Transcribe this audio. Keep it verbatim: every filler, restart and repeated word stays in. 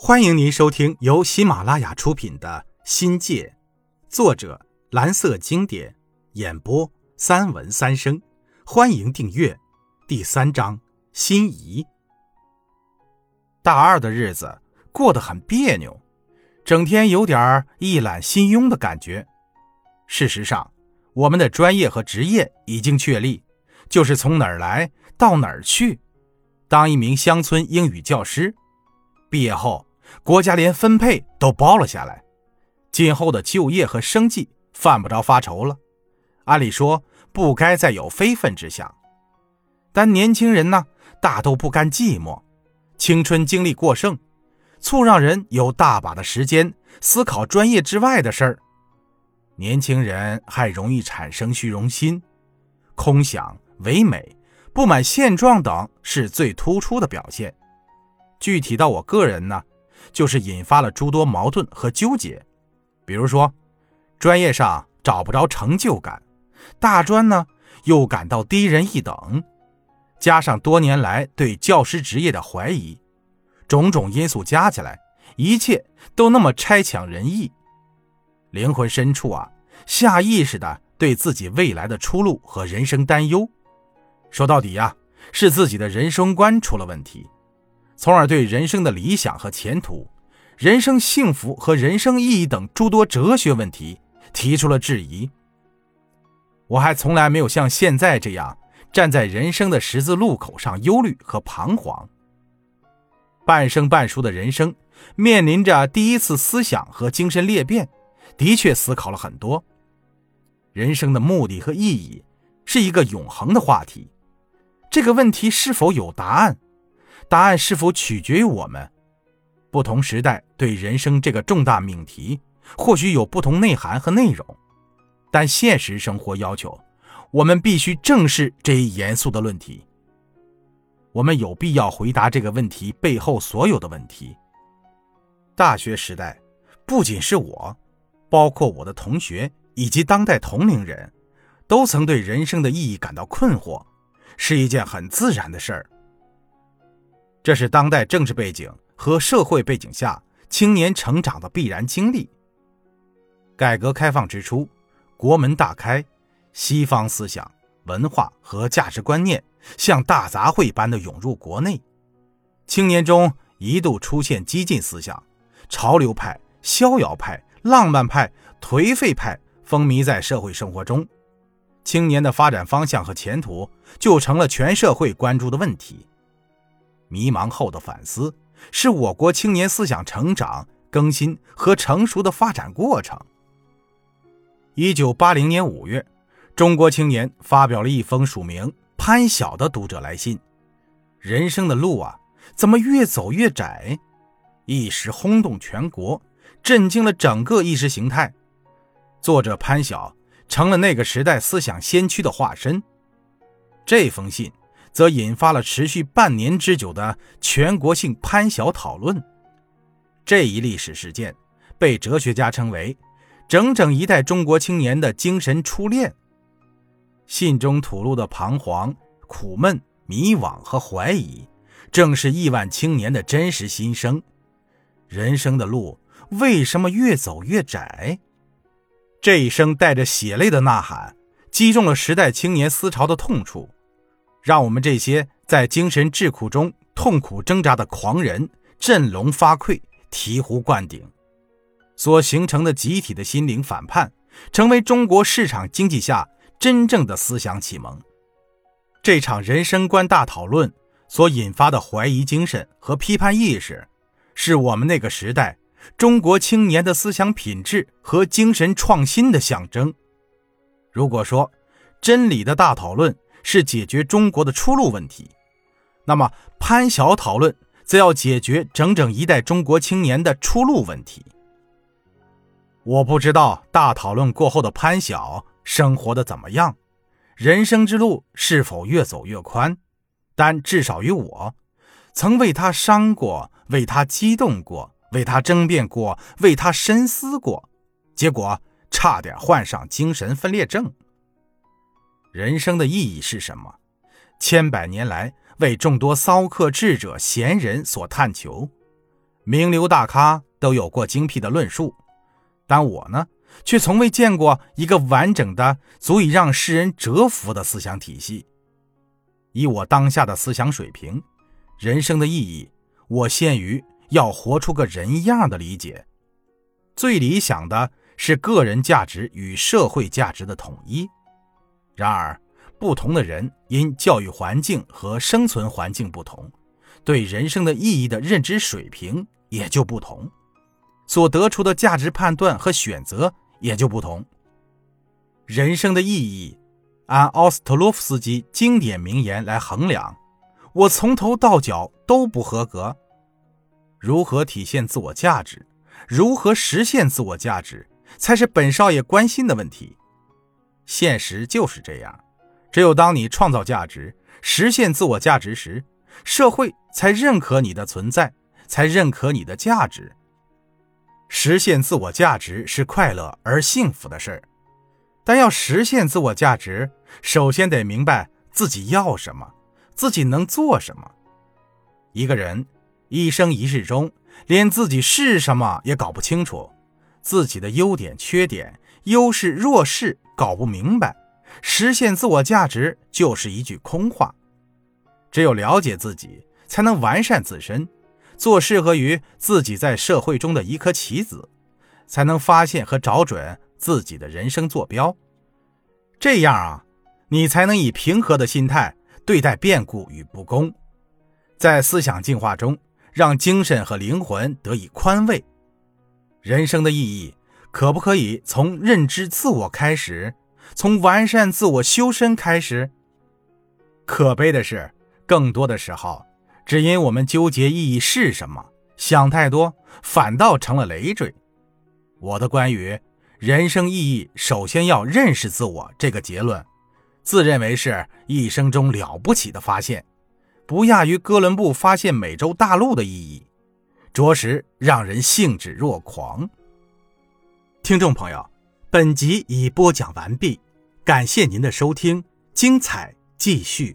欢迎您收听由喜马拉雅出品的《心界》，作者蓝色经典，演播三文三生。欢迎订阅。第三章，心仪。大二的日子过得很别扭，整天有点一览心慵的感觉。事实上，我们的专业和职业已经确立，就是从哪儿来到哪儿去，当一名乡村英语教师。毕业后，国家连分配都包了下来，今后的就业和生计犯不着发愁了。按理说不该再有非分之想，但年轻人呢，大都不甘寂寞，青春精力过剩，促让人有大把的时间思考专业之外的事儿。年轻人还容易产生虚荣心，空想、唯美、不满现状等是最突出的表现。具体到我个人呢，就是引发了诸多矛盾和纠结。比如说，专业上找不着成就感，大专呢又感到低人一等，加上多年来对教师职业的怀疑，种种因素加起来，一切都那么差强人意。灵魂深处啊，下意识的对自己未来的出路和人生担忧。说到底啊，是自己的人生观出了问题，从而对人生的理想和前途、人生幸福和人生意义等诸多哲学问题提出了质疑。我还从来没有像现在这样站在人生的十字路口上忧虑和彷徨。半生半熟的人生，面临着第一次思想和精神裂变，的确思考了很多。人生的目的和意义是一个永恒的话题，这个问题是否有答案？答案是否取决于我们？不同时代对人生这个重大命题或许有不同内涵和内容，但现实生活要求我们必须正视这一严肃的论题。我们有必要回答这个问题背后所有的问题。大学时代，不仅是我，包括我的同学以及当代同龄人，都曾对人生的意义感到困惑，是一件很自然的事儿。这是当代政治背景和社会背景下青年成长的必然经历。改革开放之初，国门大开，西方思想、文化和价值观念像大杂烩般的涌入国内，青年中一度出现激进思想、潮流派、逍遥派、浪漫派、颓废派风靡在社会生活中，青年的发展方向和前途就成了全社会关注的问题。迷茫后的反思是我国青年思想成长、更新和成熟的发展过程。一九八零年五月，中国青年发表了一封署名潘晓的读者来信。人生的路啊，怎么越走越窄？一时轰动全国，震惊了整个意识形态。作者潘晓成了那个时代思想先驱的化身。这封信则引发了持续半年之久的全国性潘晓讨论。这一历史事件被哲学家称为整整一代中国青年的精神初恋。信中吐露的彷徨、苦闷、迷惘和怀疑，正是亿万青年的真实心声。人生的路为什么越走越窄？这一声带着血泪的呐喊，击中了时代青年思潮的痛处，让我们这些在精神桎梏中痛苦挣扎的狂人振聋发聩、醍醐灌顶，所形成的集体的心灵反叛，成为中国市场经济下真正的思想启蒙。这场人生观大讨论所引发的怀疑精神和批判意识，是我们那个时代中国青年的思想品质和精神创新的象征。如果说真理的大讨论是解决中国的出路问题，那么潘晓讨论则要解决整整一代中国青年的出路问题。我不知道大讨论过后的潘晓生活的怎么样，人生之路是否越走越宽，但至少于我，曾为他伤过，为他激动过，为他争辩过，为他深思过，结果差点患上精神分裂症。人生的意义是什么？千百年来为众多骚客、智者、贤人所探求，名流大咖都有过精辟的论述，但我呢，却从未见过一个完整的、足以让世人折服的思想体系。以我当下的思想水平，人生的意义，我限于要活出个人样的理解。最理想的是个人价值与社会价值的统一。然而，不同的人因教育环境和生存环境不同，对人生的意义的认知水平也就不同，所得出的价值判断和选择也就不同。人生的意义，按奥斯特洛夫斯基经典名言来衡量，我从头到脚都不合格。如何体现自我价值，如何实现自我价值，才是本少爷关心的问题。现实就是这样，只有当你创造价值，实现自我价值时，社会才认可你的存在，才认可你的价值。实现自我价值是快乐而幸福的事儿，但要实现自我价值，首先得明白自己要什么，自己能做什么。一个人一生一世中，连自己是什么也搞不清楚，自己的优点缺点、优势弱势搞不明白，实现自我价值就是一句空话。只有了解自己，才能完善自身，做适合于自己在社会中的一颗棋子，才能发现和找准自己的人生坐标。这样啊，你才能以平和的心态对待变故与不公，在思想进化中让精神和灵魂得以宽慰。人生的意义，可不可以从认知自我开始，从完善自我修身开始？可悲的是，更多的时候，只因我们纠结意义是什么，想太多，反倒成了累赘。我的关于人生意义首先要认识自我这个结论，自认为是一生中了不起的发现，不亚于哥伦布发现美洲大陆的意义，着实让人兴致若狂。听众朋友，本集已播讲完毕，感谢您的收听，精彩继续。